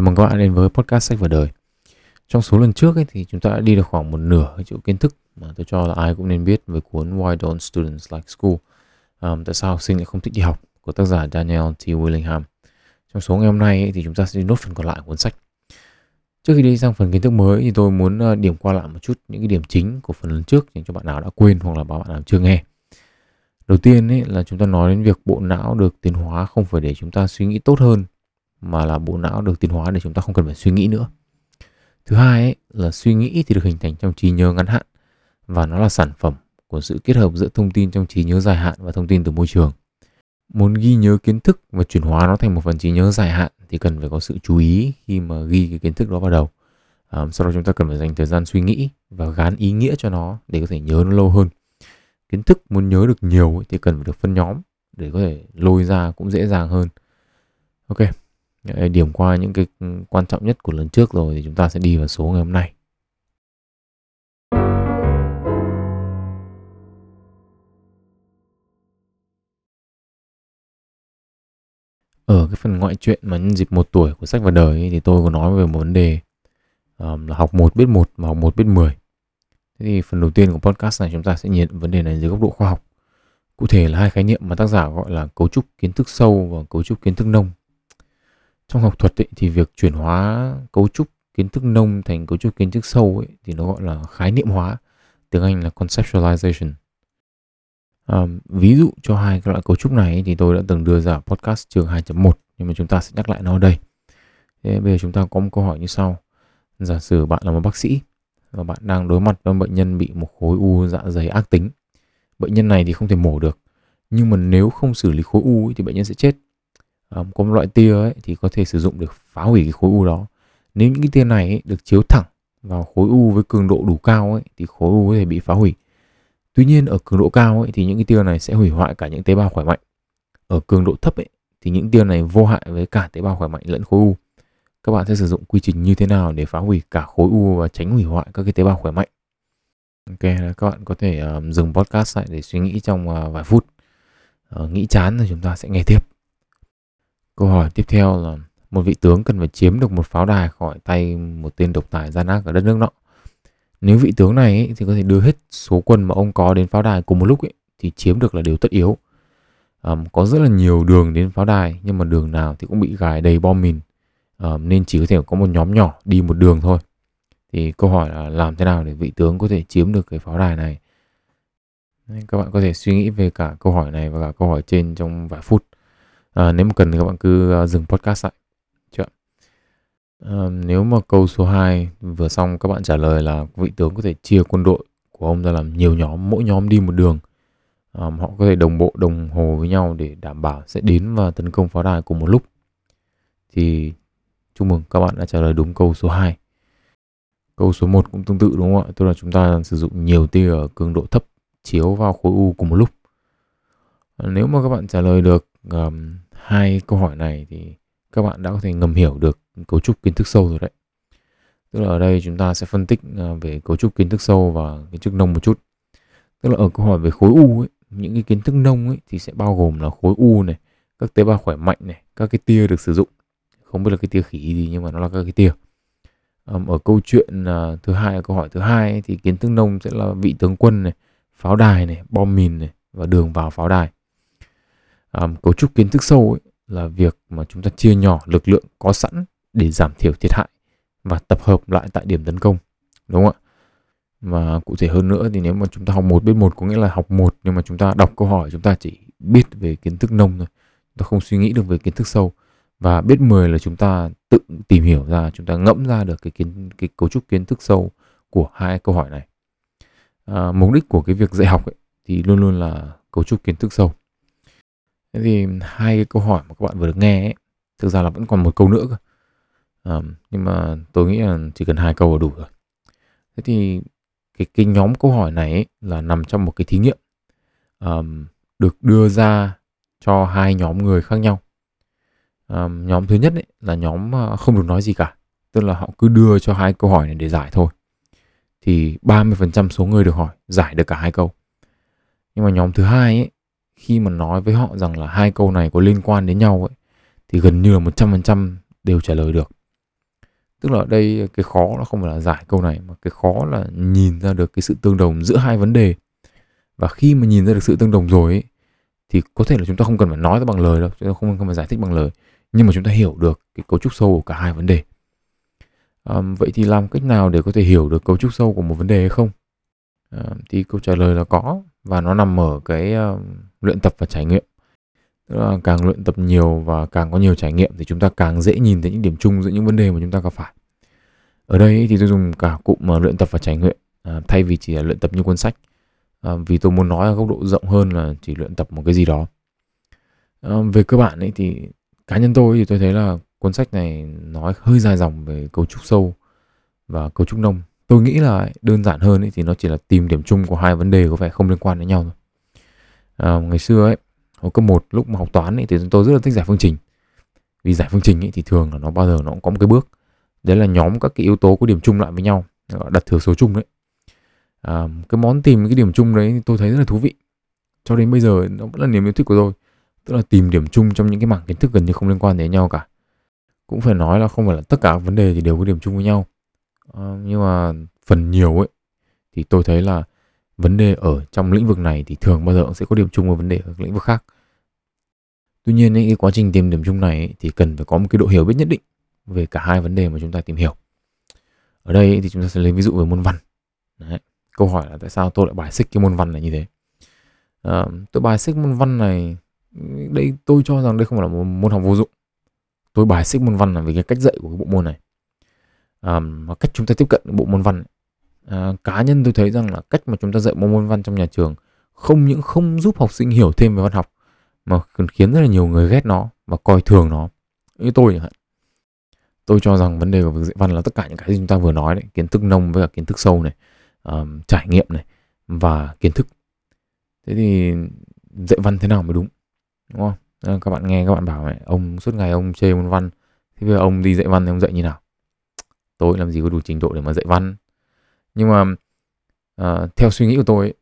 Chào mừng các bạn đến với podcast Sách và Đời. Trong số lần trước ấy, thì chúng ta đã đi được khoảng một nửa cái chỗ kiến thức mà tôi cho là ai cũng nên biết về cuốn Why Don't Students Like School, tại sao học sinh lại không thích đi học, của tác giả Daniel T. Willingham. Trong số ngày hôm nay ấy, thì chúng ta sẽ đi nốt phần còn lại của cuốn sách. Trước khi đi sang phần kiến thức mới thì tôi muốn điểm qua lại một chút những cái điểm chính của phần lần trước dành cho bạn nào đã quên hoặc là bạn nào chưa nghe. Đầu tiên ấy, là chúng ta nói đến việc bộ não được tiến hóa không phải để chúng ta suy nghĩ tốt hơn, mà là bộ não được tiến hóa để chúng ta không cần phải suy nghĩ nữa. Thứ hai ấy, là suy nghĩ thì được hình thành trong trí nhớ ngắn hạn, và nó là sản phẩm của sự kết hợp giữa thông tin trong trí nhớ dài hạn và thông tin từ môi trường. Muốn ghi nhớ kiến thức và chuyển hóa nó thành một phần trí nhớ dài hạn thì cần phải có sự chú ý khi mà ghi cái kiến thức đó vào đầu. Sau đó chúng ta cần phải dành thời gian suy nghĩ và gán ý nghĩa cho nó để có thể nhớ nó lâu hơn. Kiến thức muốn nhớ được nhiều ấy, thì cần phải được phân nhóm để có thể lôi ra cũng dễ dàng hơn. Ok, điểm qua những cái quan trọng nhất của lần trước rồi thì chúng ta sẽ đi vào số ngày hôm nay. Ở cái phần ngoại truyện mà nhân dịp 1 tuổi của Sách và Đời ấy, thì tôi có nói về một vấn đề là học 1 biết 1 và học 1 biết 10. Thế thì phần đầu tiên của podcast này chúng ta sẽ nhìn vấn đề này dưới góc độ khoa học. Cụ thể là 2 khái niệm mà tác giả gọi là cấu trúc kiến thức sâu và cấu trúc kiến thức nông. Trong học thuật ấy, thì việc chuyển hóa cấu trúc kiến thức nông thành cấu trúc kiến thức sâu ấy, thì nó gọi là khái niệm hóa, tiếng Anh là conceptualization. Ví dụ cho 2 loại cấu trúc này ấy, thì tôi đã từng đưa ra podcast chương 2.1, nhưng mà chúng ta sẽ nhắc lại nó ở đây. Thế bây giờ chúng ta có một câu hỏi như sau. Giả sử bạn là một bác sĩ và bạn đang đối mặt với bệnh nhân bị một khối u dạ dày ác tính. Bệnh nhân này thì không thể mổ được, nhưng mà nếu không xử lý khối u ấy, thì bệnh nhân sẽ chết. Có một loại tia ấy, thì có thể sử dụng được phá hủy cái khối u đó. Nếu những cái tia này ấy, được chiếu thẳng vào khối u với cường độ đủ cao ấy, thì khối u có thể bị phá hủy. Tuy nhiên ở cường độ cao ấy, thì những cái tia này sẽ hủy hoại cả những tế bào khỏe mạnh. Ở cường độ thấp ấy, thì những tia này vô hại với cả tế bào khỏe mạnh lẫn khối u. Các bạn sẽ sử dụng quy trình như thế nào để phá hủy cả khối u và tránh hủy hoại các cái tế bào khỏe mạnh? Ok, các bạn có thể dừng podcast lại để suy nghĩ trong vài phút. Nghĩ chán rồi chúng ta sẽ nghe tiếp. Câu hỏi tiếp theo là một vị tướng cần phải chiếm được một pháo đài khỏi tay một tên độc tài gian ác ở đất nước nọ. Nếu vị tướng này ấy, thì có thể đưa hết số quân mà ông có đến pháo đài cùng một lúc ấy, thì chiếm được là điều tất yếu. Có rất là nhiều đường đến pháo đài, nhưng mà đường nào thì cũng bị gài đầy bom mìn, nên chỉ có thể có một nhóm nhỏ đi một đường thôi. Thì câu hỏi là làm thế nào để vị tướng có thể chiếm được cái pháo đài này? Nên các bạn có thể suy nghĩ về cả câu hỏi này và cả câu hỏi trên trong vài phút. Nếu mà cần thì các bạn cứ dừng podcast lại. Nếu mà câu số 2 vừa xong các bạn trả lời là vị tướng có thể chia quân đội của ông ra làm nhiều nhóm, mỗi nhóm đi một đường. Họ có thể đồng bộ đồng hồ với nhau để đảm bảo sẽ đến và tấn công pháo đài cùng một lúc. Thì chúc mừng, các bạn đã trả lời đúng câu số 2. Câu số 1 cũng tương tự đúng không ạ? Tức là chúng ta sử dụng nhiều tia ở cường độ thấp chiếu vào khối u cùng một lúc. Nếu mà các bạn trả lời được 2 câu hỏi này thì các bạn đã có thể ngầm hiểu được cấu trúc kiến thức sâu rồi đấy. Tức là ở đây chúng ta sẽ phân tích về cấu trúc kiến thức sâu và kiến thức nông một chút. Tức là ở câu hỏi về khối u ấy, những cái kiến thức nông ấy thì sẽ bao gồm là khối u này, các tế bào khỏe mạnh này, các cái tia được sử dụng. Không biết là cái tia khỉ gì nhưng mà nó là các cái tia. Ở câu chuyện thứ hai, câu hỏi thứ hai ấy, thì kiến thức nông sẽ là vị tướng quân này, pháo đài này, bom mìn này và đường vào pháo đài. Cấu trúc kiến thức sâu ấy là việc mà chúng ta chia nhỏ lực lượng có sẵn để giảm thiểu thiệt hại và tập hợp lại tại điểm tấn công, đúng không ạ? Và cụ thể hơn nữa thì nếu mà chúng ta học 1 biết 1 có nghĩa là học 1, nhưng mà chúng ta đọc câu hỏi chúng ta chỉ biết về kiến thức nông thôi, chúng ta không suy nghĩ được về kiến thức sâu. Và biết 10 là chúng ta tự tìm hiểu ra, chúng ta ngẫm ra được cái cấu trúc kiến thức sâu của 2 câu hỏi này. Mục đích của cái việc dạy học ấy, thì luôn luôn là cấu trúc kiến thức sâu. Thế thì 2 câu hỏi mà các bạn vừa được nghe ấy, thực ra là vẫn còn 1 câu nữa cơ. Nhưng mà tôi nghĩ là chỉ cần 2 câu là đủ rồi. Thế thì cái nhóm câu hỏi này ấy, là nằm trong một cái thí nghiệm được đưa ra cho 2 nhóm người khác nhau. Nhóm thứ nhất ấy, là nhóm không được nói gì cả, tức là họ cứ đưa cho 2 câu hỏi này để giải thôi. Thì 30% số người được hỏi giải được cả 2 câu. Nhưng mà nhóm thứ hai ấy, khi mà nói với họ rằng là 2 câu này có liên quan đến nhau ấy, thì gần như là 100% đều trả lời được. Tức là ở đây cái khó nó không phải là giải câu này, mà cái khó là nhìn ra được cái sự tương đồng giữa hai vấn đề. Và khi mà nhìn ra được sự tương đồng rồi ấy, thì có thể là chúng ta không cần phải nói ra bằng lời đâu, chúng ta không cần phải giải thích bằng lời, nhưng mà chúng ta hiểu được cái cấu trúc sâu của cả hai vấn đề. Vậy thì làm cách nào để có thể hiểu được cấu trúc sâu của một vấn đề hay không? Thì câu trả lời là có, và nó nằm ở cái luyện tập và trải nghiệm. Tức là càng luyện tập nhiều và càng có nhiều trải nghiệm thì chúng ta càng dễ nhìn thấy những điểm chung giữa những vấn đề mà chúng ta gặp phải. Ở đây thì tôi dùng cả cụm mà luyện tập và trải nghiệm thay vì chỉ là luyện tập như cuốn sách, vì tôi muốn nói ở góc độ rộng hơn là chỉ luyện tập một cái gì đó. Về cơ bản ấy thì cá nhân tôi thì tôi thấy là cuốn sách này nói hơi dài dòng về cấu trúc sâu và cấu trúc nông. Tôi nghĩ là đơn giản hơn ấy thì nó chỉ là tìm điểm chung của hai vấn đề có vẻ không liên quan đến nhau thôi. Ngày xưa ấy, hồi cấp 1 lúc mà học toán ấy, thì tôi rất là thích giải phương trình. Vì giải phương trình ấy thì thường là nó bao giờ nó cũng có một cái bước, đấy là nhóm các cái yếu tố có điểm chung lại với nhau, đặt thừa số chung đấy. Cái món tìm cái điểm chung đấy tôi thấy rất là thú vị. Cho đến bây giờ nó vẫn là niềm yêu thích của tôi. Tức là tìm điểm chung trong những cái mảng kiến thức gần như không liên quan đến nhau cả. Cũng phải nói là không phải là tất cả các vấn đề thì đều có điểm chung với nhau, nhưng mà phần nhiều ấy thì tôi thấy là vấn đề ở trong lĩnh vực này thì thường bao giờ cũng sẽ có điểm chung với vấn đề ở lĩnh vực khác. Tuy nhiên ấy, cái quá trình tìm điểm chung này ấy, thì cần phải có một cái độ hiểu biết nhất định về cả hai vấn đề mà chúng ta tìm hiểu. Ở đây ấy, thì chúng ta sẽ lấy ví dụ về môn văn. Đấy. Câu hỏi là tại sao tôi lại bài xích cái môn văn này như thế? Tôi bài xích môn văn này, đây tôi cho rằng đây không phải là một môn học vô dụng. Tôi bài xích môn văn là vì cái cách dạy của cái bộ môn này, và cách chúng ta tiếp cận bộ môn văn này. Cá nhân tôi thấy rằng là cách mà chúng ta dạy môn văn trong nhà trường không những không giúp học sinh hiểu thêm về văn học mà còn khiến rất là nhiều người ghét nó và coi thường nó. Như tôi chẳng hạn, tôi cho rằng vấn đề của việc dạy văn là tất cả những cái chúng ta vừa nói đấy, kiến thức nông với cả kiến thức sâu này, trải nghiệm này và kiến thức. Thế thì dạy văn thế nào mới đúng, đúng không? Các bạn nghe các bạn bảo này, ông suốt ngày ông chê môn văn, thế bây giờ ông đi dạy văn thì ông dạy như nào? Tôi làm gì có đủ trình độ để mà dạy văn. Nhưng mà theo suy nghĩ của tôi ấy,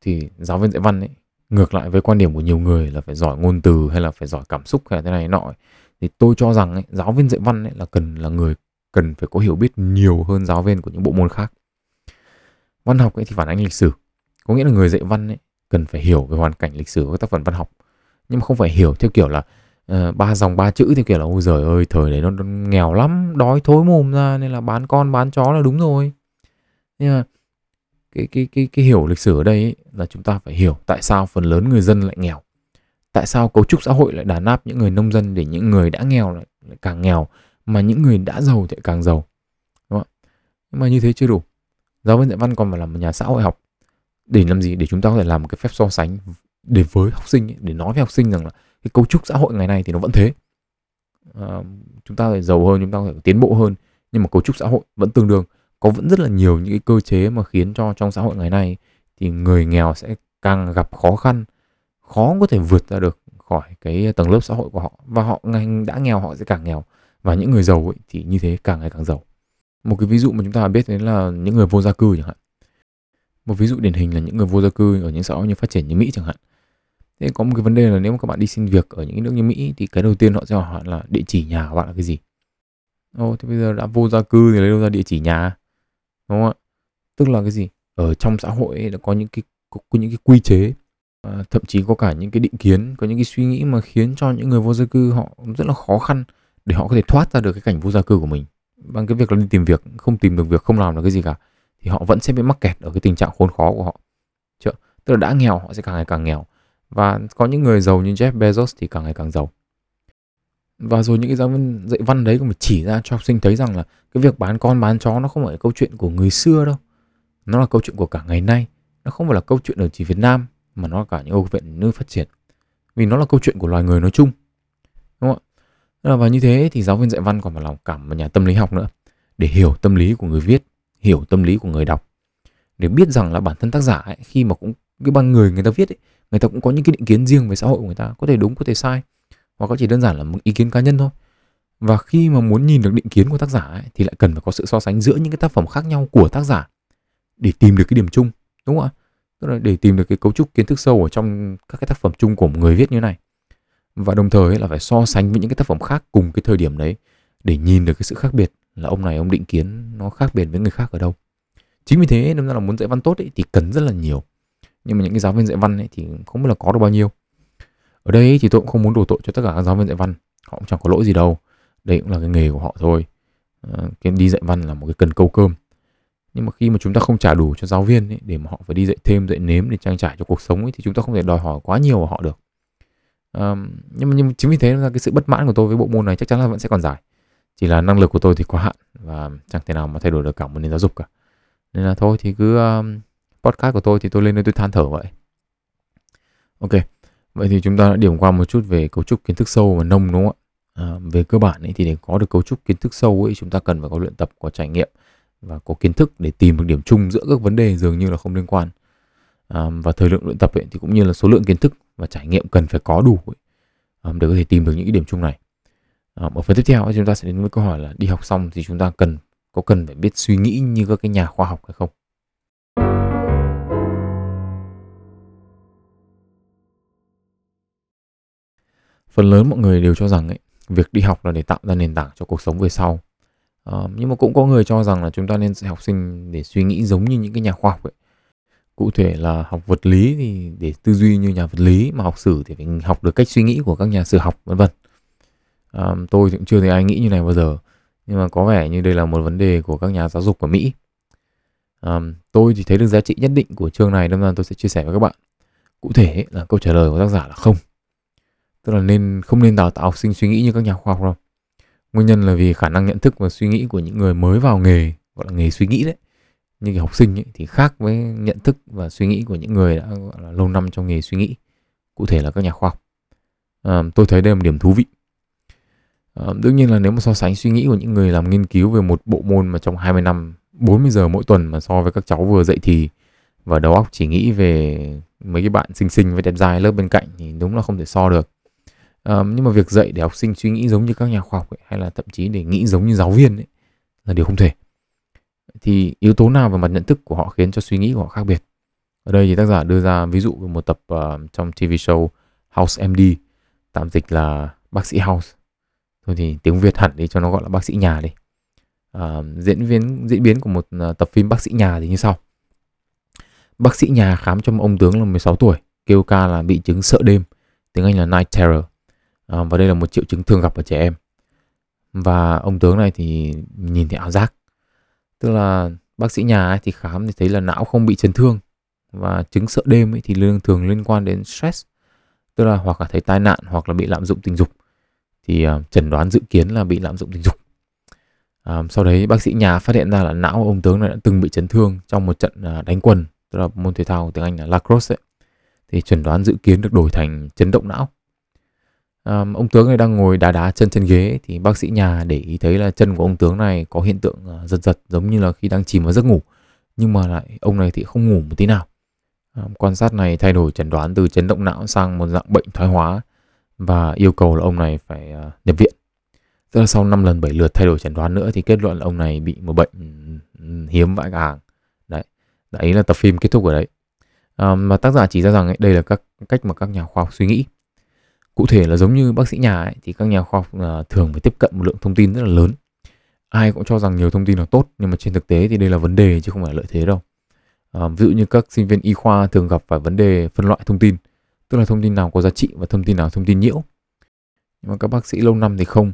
thì giáo viên dạy văn ấy, ngược lại với quan điểm của nhiều người là phải giỏi ngôn từ hay là phải giỏi cảm xúc hay là thế này nọ ấy, thì tôi cho rằng ấy, giáo viên dạy văn ấy là người cần phải có hiểu biết nhiều hơn giáo viên của những bộ môn khác. Văn học ấy thì phản ánh lịch sử, có nghĩa là người dạy văn ấy cần phải hiểu về hoàn cảnh lịch sử của các tác phẩm văn học, nhưng mà không phải hiểu theo kiểu là ba dòng ba chữ theo kiểu là ôi giời ơi thời đấy nó nghèo lắm, đói thối mồm ra nên là bán con bán chó là đúng rồi. Nhưng mà cái hiểu lịch sử ở đây ấy, là chúng ta phải hiểu tại sao phần lớn người dân lại nghèo, tại sao cấu trúc xã hội lại đàn áp những người nông dân để những người đã nghèo lại càng nghèo mà những người đã giàu thì càng giàu, đúng không? Nhưng mà như thế chưa đủ, giáo viên dạy văn còn phải làm một nhà xã hội học. Để làm gì? Để chúng ta có thể làm một cái phép so sánh để với học sinh ấy, để nói với học sinh rằng là cái cấu trúc xã hội ngày nay thì nó vẫn thế, chúng ta phải giàu hơn, chúng ta phải tiến bộ hơn, nhưng mà cấu trúc xã hội vẫn tương đương. Có vẫn rất là nhiều những cái cơ chế mà khiến cho trong xã hội ngày nay thì người nghèo sẽ càng gặp khó khăn, khó có thể vượt ra được khỏi cái tầng lớp xã hội của họ, và họ ngày đã nghèo họ sẽ càng nghèo, và những người giàu ấy thì như thế càng ngày càng giàu. Một cái ví dụ mà chúng ta biết đấy là những người vô gia cư chẳng hạn. Một ví dụ điển hình là những người vô gia cư ở những xã hội như phát triển như Mỹ chẳng hạn. Thế có một cái vấn đề là nếu mà các bạn đi xin việc ở những nước như Mỹ thì cái đầu tiên họ sẽ hỏi bạn là địa chỉ nhà của bạn là cái gì. Thế bây giờ đã vô gia cư thì lấy đâu ra địa chỉ nhà? Đúng không ạ? Tức là cái gì? Ở trong xã hội ấy, đã có những cái quy chế, thậm chí có cả những cái định kiến, có những cái suy nghĩ mà khiến cho những người vô gia cư họ rất là khó khăn để họ có thể thoát ra được cái cảnh vô gia cư của mình. Bằng cái việc là đi tìm việc, không tìm được việc, không làm được cái gì cả thì họ vẫn sẽ bị mắc kẹt ở cái tình trạng khốn khó của họ. Chứ? Tức là đã nghèo họ sẽ càng ngày càng nghèo, và có những người giàu như Jeff Bezos thì càng ngày càng giàu. Và rồi những cái giáo viên dạy văn đấy cũng phải chỉ ra cho học sinh thấy rằng là cái việc bán con bán chó nó không phải là câu chuyện của người xưa đâu, nó là câu chuyện của cả ngày nay. Nó không phải là câu chuyện ở chỉ Việt Nam mà nó là cả những câu chuyện nước phát triển, vì nó là câu chuyện của loài người nói chung, đúng không ạ? Và như thế thì giáo viên dạy văn còn phải làm cả một nhà tâm lý học nữa, để hiểu tâm lý của người viết, hiểu tâm lý của người đọc, để biết rằng là bản thân tác giả ấy, khi mà cũng cái bằng người ta viết ấy, người ta cũng có những cái định kiến riêng về xã hội của người ta, có thể đúng có thể sai, hoặc có chỉ đơn giản là một ý kiến cá nhân thôi. Và khi mà muốn nhìn được định kiến của tác giả ấy, thì lại cần phải có sự so sánh giữa những cái tác phẩm khác nhau của tác giả để tìm được cái điểm chung, đúng không ạ? Tức là để tìm được cái cấu trúc kiến thức sâu ở trong các cái tác phẩm chung của một người viết như này, và đồng thời ấy, là phải so sánh với những cái tác phẩm khác cùng cái thời điểm đấy để nhìn được cái sự khác biệt là ông này ông định kiến nó khác biệt với người khác ở đâu. Chính vì thế nên là muốn dạy văn tốt ấy, thì cần rất là nhiều. Nhưng mà những cái giáo viên dạy văn ấy, thì không biết là có được bao nhiêu. Ở đây thì tôi cũng không muốn đổ tội cho tất cả các giáo viên dạy văn. Họ cũng chẳng có lỗi gì đâu. Đây cũng là cái nghề của họ thôi. Cái đi dạy văn là một cái cần câu cơm. Nhưng mà khi mà chúng ta không trả đủ cho giáo viên ấy, để mà họ phải đi dạy thêm, dạy nếm để trang trải cho cuộc sống ấy, thì chúng ta không thể đòi hỏi quá nhiều của họ được. Nhưng mà chính vì thế là cái sự bất mãn của tôi với bộ môn này chắc chắn là vẫn sẽ còn dài. Chỉ là năng lực của tôi thì có hạn và chẳng thể nào mà thay đổi được cả một nền giáo dục cả. Nên là thôi thì cứ podcast của tôi thì tôi lên đây tôi than thở vậy. Ok, vậy thì chúng ta đã điểm qua một chút về cấu trúc kiến thức sâu và nông, đúng không ạ? Về cơ bản ấy, thì để có được cấu trúc kiến thức sâu ấy, chúng ta cần phải có luyện tập, có trải nghiệm và có kiến thức để tìm được điểm chung giữa các vấn đề dường như là không liên quan. Và thời lượng luyện tập ấy, thì cũng như là số lượng kiến thức và trải nghiệm cần phải có đủ ấy, để có thể tìm được những cái điểm chung này. Ở phần tiếp theo ấy, chúng ta sẽ đến với câu hỏi là đi học xong thì chúng ta cần phải biết suy nghĩ như các cái nhà khoa học hay không? Phần lớn mọi người đều cho rằng ấy, việc đi học là để tạo ra nền tảng cho cuộc sống về sau. Nhưng mà cũng có người cho rằng là chúng ta nên dạy học sinh để suy nghĩ giống như những cái nhà khoa học ấy. Cụ thể là học vật lý thì để tư duy như nhà vật lý, mà học sử thì phải học được cách suy nghĩ của các nhà sử học, vân vân. Tôi thì cũng chưa thấy ai nghĩ như này bao giờ. Nhưng mà có vẻ như đây là một vấn đề của các nhà giáo dục ở Mỹ. Tôi thì thấy được giá trị nhất định của chương này, nên tôi sẽ chia sẻ với các bạn. Cụ thể là câu trả lời của tác giả là không. Tức là không nên đào tạo học sinh suy nghĩ như các nhà khoa học đâu. Nguyên nhân là vì khả năng nhận thức và suy nghĩ của những người mới vào nghề, gọi là nghề suy nghĩ đấy, như học sinh ấy, thì khác với nhận thức và suy nghĩ của những người đã gọi là lâu năm trong nghề suy nghĩ, cụ thể là các nhà khoa học. Tôi thấy đây là một điểm thú vị. Đương nhiên là nếu mà so sánh suy nghĩ của những người làm nghiên cứu về một bộ môn mà trong 20 năm, 40 giờ mỗi tuần mà so với các cháu vừa dậy thì và đầu óc chỉ nghĩ về mấy cái bạn xinh xinh với đẹp trai lớp bên cạnh thì đúng là không thể so được. Nhưng mà việc dạy để học sinh suy nghĩ giống như các nhà khoa học ấy, hay là thậm chí để nghĩ giống như giáo viên ấy, là điều không thể. Thì yếu tố nào về mặt nhận thức của họ khiến cho suy nghĩ của họ khác biệt? Ở đây thì tác giả đưa ra ví dụ về một tập trong TV show House MD, tạm dịch là bác sĩ House. Thôi thì tiếng Việt hẳn đi cho nó gọi là bác sĩ nhà đi. Diễn biến của một tập phim bác sĩ nhà thì như sau. Bác sĩ nhà khám cho một ông tướng là 16 tuổi, kêu ca là bị chứng sợ đêm, tiếng Anh là night terror. Và đây là một triệu chứng thường gặp ở trẻ em. Và ông tướng này thì nhìn thấy ảo giác. Tức là bác sĩ nhà ấy thì khám thì thấy là não không bị chấn thương. Và chứng sợ đêm ấy thì thường liên quan đến stress. Tức là hoặc là thấy tai nạn hoặc là bị lạm dụng tình dục. Thì chẩn đoán dự kiến là bị lạm dụng tình dục. Sau đấy bác sĩ nhà phát hiện ra là não ông tướng này đã từng bị chấn thương trong một trận đánh quần. Tức là môn thể thao tiếng Anh là lacrosse ấy. Thì chẩn đoán dự kiến được đổi thành chấn động não. Ông tướng này đang ngồi đá chân trên ghế thì bác sĩ nhà để ý thấy là chân của ông tướng này có hiện tượng giật giống như là khi đang chìm vào giấc ngủ, nhưng mà lại ông này thì không ngủ một tí nào. Quan sát này thay đổi chẩn đoán từ chấn động não sang một dạng bệnh thoái hóa và yêu cầu là ông này phải nhập viện. Tức là sau 5 lần 7 lượt thay đổi chẩn đoán nữa thì kết luận là ông này bị một bệnh hiếm vãi cả hàng. Đấy là tập phim kết thúc ở đấy. Mà tác giả chỉ ra rằng ấy, đây là các cách mà các nhà khoa học suy nghĩ. Cụ thể là giống như bác sĩ nhà ấy, thì các nhà khoa học thường phải tiếp cận một lượng thông tin rất là lớn. Ai cũng cho rằng nhiều thông tin là tốt, nhưng mà trên thực tế thì đây là vấn đề chứ không phải lợi thế đâu. Ví dụ như các sinh viên y khoa thường gặp phải vấn đề phân loại thông tin, tức là thông tin nào có giá trị và thông tin nào thông tin nhiễu. Nhưng mà các bác sĩ lâu năm thì không.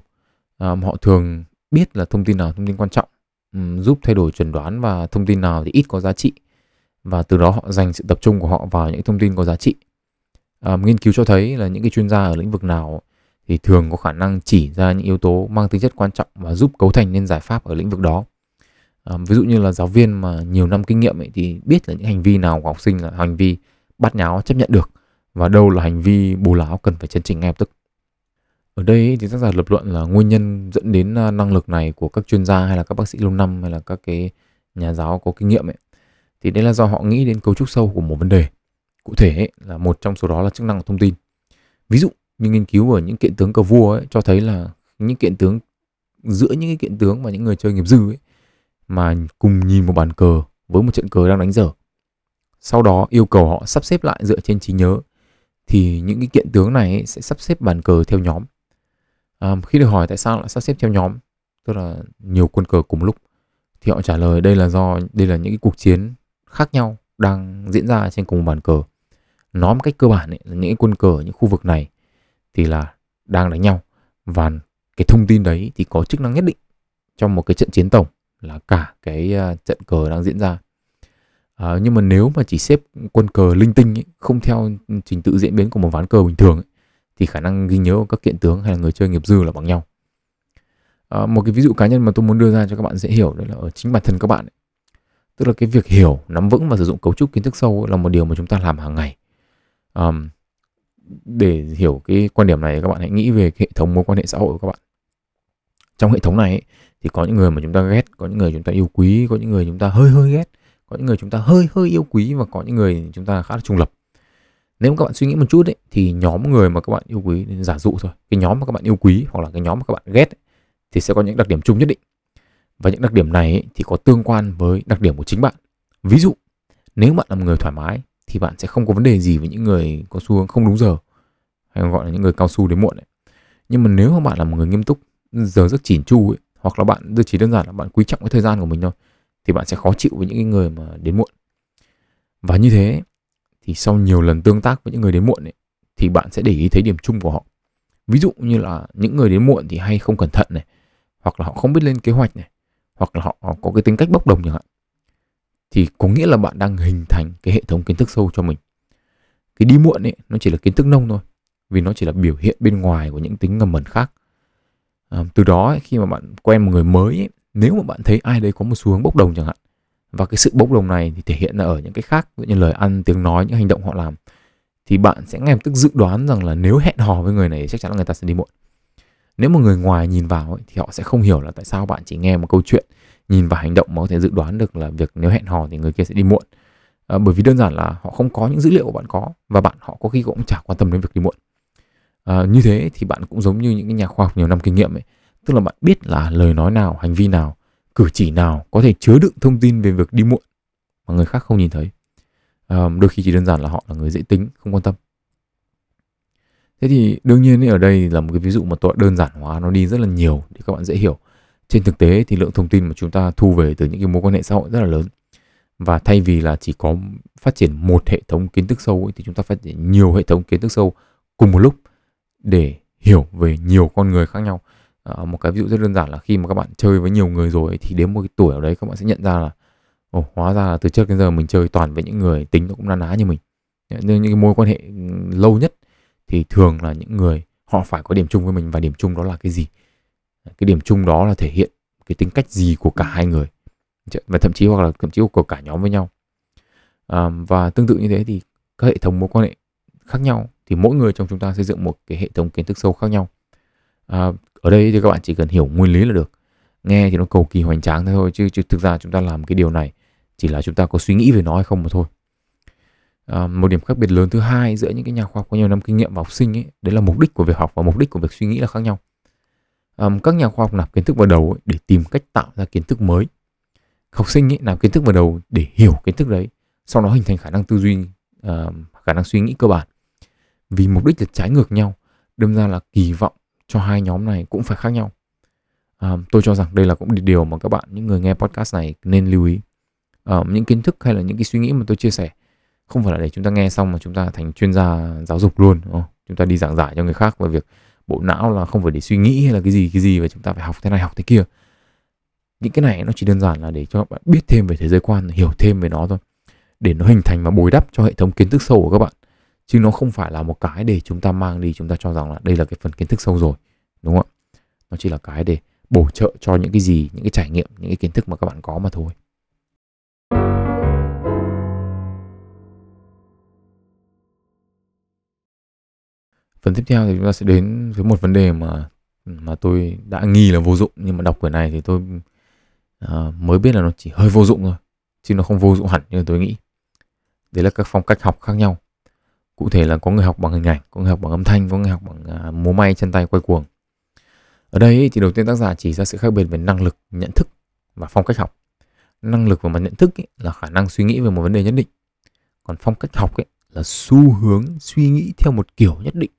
Họ thường biết là thông tin nào thông tin quan trọng, giúp thay đổi chẩn đoán, và thông tin nào thì ít có giá trị. Và từ đó họ dành sự tập trung của họ vào những thông tin có giá trị. Nghiên cứu cho thấy là những cái chuyên gia ở lĩnh vực nào thì thường có khả năng chỉ ra những yếu tố mang tính chất quan trọng và giúp cấu thành nên giải pháp ở lĩnh vực đó. Ví dụ như là giáo viên mà nhiều năm kinh nghiệm ấy, thì biết là những hành vi nào của học sinh là hành vi bát nháo chấp nhận được và đâu là hành vi bù láo cần phải chấn chỉnh ngay lập tức. Ở đây ấy, thì tác giả lập luận là nguyên nhân dẫn đến năng lực này của các chuyên gia hay là các bác sĩ lâu năm hay là các cái nhà giáo có kinh nghiệm ấy, thì đấy là do họ nghĩ đến cấu trúc sâu của một vấn đề. Cụ thể ấy, là một trong số đó là chức năng của thông tin. Ví dụ như nghiên cứu ở những kiện tướng cờ vua ấy, cho thấy là những kiện tướng giữa những cái kiện tướng và những người chơi nghiệp dư ấy, mà cùng nhìn một bàn cờ với một trận cờ đang đánh dở, sau đó yêu cầu họ sắp xếp lại dựa trên trí nhớ, thì những cái kiện tướng này ấy, sẽ sắp xếp bàn cờ theo nhóm. Khi được hỏi tại sao lại sắp xếp theo nhóm, tức là nhiều quân cờ cùng lúc, thì họ trả lời đây là những cái cuộc chiến khác nhau đang diễn ra trên cùng bàn cờ. Nói một cách cơ bản ấy, những cái quân cờ ở những khu vực này thì là đang đánh nhau, và cái thông tin đấy thì có chức năng nhất định trong một cái trận chiến tổng là cả cái trận cờ đang diễn ra. Nhưng mà nếu mà chỉ xếp quân cờ linh tinh ấy, không theo trình tự diễn biến của một ván cờ bình thường ấy, thì khả năng ghi nhớ của các kiện tướng hay là người chơi nghiệp dư là bằng nhau. Một cái ví dụ cá nhân mà tôi muốn đưa ra cho các bạn dễ hiểu đấy là ở chính bản thân các bạn ấy. Tức là cái việc hiểu, nắm vững và sử dụng cấu trúc kiến thức sâu là một điều mà chúng ta làm hàng ngày. Để hiểu cái quan điểm này, các bạn hãy nghĩ về hệ thống mối quan hệ xã hội của các bạn. Trong hệ thống này ấy, thì có những người mà chúng ta ghét, có những người chúng ta yêu quý, có những người chúng ta hơi ghét, có những người chúng ta hơi yêu quý, và có những người chúng ta khá là trung lập. Nếu các bạn suy nghĩ một chút ấy, thì nhóm người mà các bạn yêu quý, giả dụ thôi, cái nhóm mà các bạn yêu quý hoặc là cái nhóm mà các bạn ghét ấy, thì sẽ có những đặc điểm chung nhất định. Và những đặc điểm này ấy, thì có tương quan với đặc điểm của chính bạn. Ví dụ, nếu bạn là một người thoải mái thì bạn sẽ không có vấn đề gì với những người có xu hướng không đúng giờ, hay gọi là những người cao su đến muộn ấy. Nhưng mà nếu mà bạn là một người nghiêm túc, giờ rất chỉn chu ấy, hoặc là bạn chỉ đơn giản là bạn quý trọng cái thời gian của mình thôi, thì bạn sẽ khó chịu với những người mà đến muộn. Và như thế thì sau nhiều lần tương tác với những người đến muộn ấy, thì bạn sẽ để ý thấy điểm chung của họ. Ví dụ như là những người đến muộn thì hay không cẩn thận này, hoặc là họ không biết lên kế hoạch này, hoặc là họ có cái tính cách bốc đồng chẳng hạn. Thì có nghĩa là bạn đang hình thành cái hệ thống kiến thức sâu cho mình. Cái đi muộn ấy, nó chỉ là kiến thức nông thôi, vì nó chỉ là biểu hiện bên ngoài của những tính ngầm mẩn khác. Từ đó ấy, khi mà bạn quen một người mới ấy, nếu mà bạn thấy ai đấy có một xu hướng bốc đồng chẳng hạn, và cái sự bốc đồng này thì thể hiện là ở những cái khác, như lời ăn, tiếng nói, những hành động họ làm, thì bạn sẽ ngay lập tức dự đoán rằng là nếu hẹn hò với người này chắc chắn là người ta sẽ đi muộn. Nếu mà người ngoài nhìn vào ấy, thì họ sẽ không hiểu là tại sao bạn chỉ nghe một câu chuyện, nhìn vào hành động mà có thể dự đoán được là việc nếu hẹn hò thì người kia sẽ đi muộn. Bởi vì đơn giản là họ không có những dữ liệu của bạn có, và họ có khi cũng chả quan tâm đến việc đi muộn. Như thế thì bạn cũng giống như những cái nhà khoa học nhiều năm kinh nghiệm ấy, tức là bạn biết là lời nói nào, hành vi nào, cử chỉ nào có thể chứa đựng thông tin về việc đi muộn mà người khác không nhìn thấy. Đôi khi chỉ đơn giản là họ là người dễ tính, không quan tâm. Thế thì đương nhiên ấy, ở đây là một cái ví dụ mà tôi đơn giản hóa nó đi rất là nhiều để các bạn dễ hiểu. Trên thực tế thì lượng thông tin mà chúng ta thu về từ những cái mối quan hệ xã hội rất là lớn. Và thay vì là chỉ có phát triển một hệ thống kiến thức sâu ấy, thì chúng ta phát triển nhiều hệ thống kiến thức sâu cùng một lúc để hiểu về nhiều con người khác nhau. Một cái ví dụ rất đơn giản là khi mà các bạn chơi với nhiều người rồi ấy, thì đến một cái tuổi ở đấy các bạn sẽ nhận ra là hóa ra là từ trước đến giờ mình chơi toàn với những người tính nó cũng na ná như mình. Nên những cái mối quan hệ lâu nhất thì thường là những người họ phải có điểm chung với mình, và điểm chung đó là cái gì? Cái điểm chung đó là thể hiện cái tính cách gì của cả hai người, và thậm chí của cả nhóm với nhau. Và tương tự như thế thì các hệ thống mối quan hệ khác nhau thì mỗi người trong chúng ta xây dựng một cái hệ thống kiến thức sâu khác nhau. Ở đây thì các bạn chỉ cần hiểu nguyên lý là được. Nghe thì nó cầu kỳ hoành tráng thôi, chứ thực ra chúng ta làm cái điều này chỉ là chúng ta có suy nghĩ về nó hay không mà thôi. Một điểm khác biệt lớn thứ hai giữa những cái nhà khoa học có nhiều năm kinh nghiệm và học sinh ấy, đấy là mục đích của việc học và mục đích của việc suy nghĩ là khác nhau. Các nhà khoa học nạp kiến thức vào đầu ấy, để tìm cách tạo ra kiến thức mới. Học sinh ấy, nạp kiến thức vào đầu để hiểu kiến thức đấy, sau đó hình thành khả năng tư duy, khả năng suy nghĩ cơ bản. Vì mục đích là trái ngược nhau, đâm ra là kỳ vọng cho hai nhóm này cũng phải khác nhau. Tôi cho rằng đây là cũng điều mà các bạn, những người nghe podcast này nên lưu ý. Những kiến thức hay là những cái suy nghĩ mà tôi chia sẻ không phải là để chúng ta nghe xong mà chúng ta thành chuyên gia giáo dục luôn, đúng không? Chúng ta đi giảng giải cho người khác về việc bộ não là không phải để suy nghĩ hay là cái gì và chúng ta phải học thế này học thế kia. Những cái này nó chỉ đơn giản là để cho các bạn biết thêm về thế giới quan, hiểu thêm về nó thôi, để nó hình thành và bồi đắp cho hệ thống kiến thức sâu của các bạn. Chứ nó không phải là một cái để chúng ta mang đi, chúng ta cho rằng là đây là cái phần kiến thức sâu rồi, đúng không ạ? Nó chỉ là cái để bổ trợ cho những cái gì, những cái trải nghiệm, những cái kiến thức mà các bạn có mà thôi. Phần tiếp theo thì chúng ta sẽ đến với một vấn đề mà tôi đã nghi là vô dụng, nhưng mà đọc quyển này thì tôi mới biết là nó chỉ hơi vô dụng thôi, chứ nó không vô dụng hẳn như tôi nghĩ. Đấy là các phong cách học khác nhau. Cụ thể là có người học bằng hình ảnh, có người học bằng âm thanh, có người học bằng múa may, chân tay quay cuồng. Ở đây ấy, thì đầu tiên tác giả chỉ ra sự khác biệt về năng lực, nhận thức và phong cách học. Năng lực về mặt nhận thức ấy, là khả năng suy nghĩ về một vấn đề nhất định. Còn phong cách học ấy, là xu hướng suy nghĩ theo một kiểu nhất định.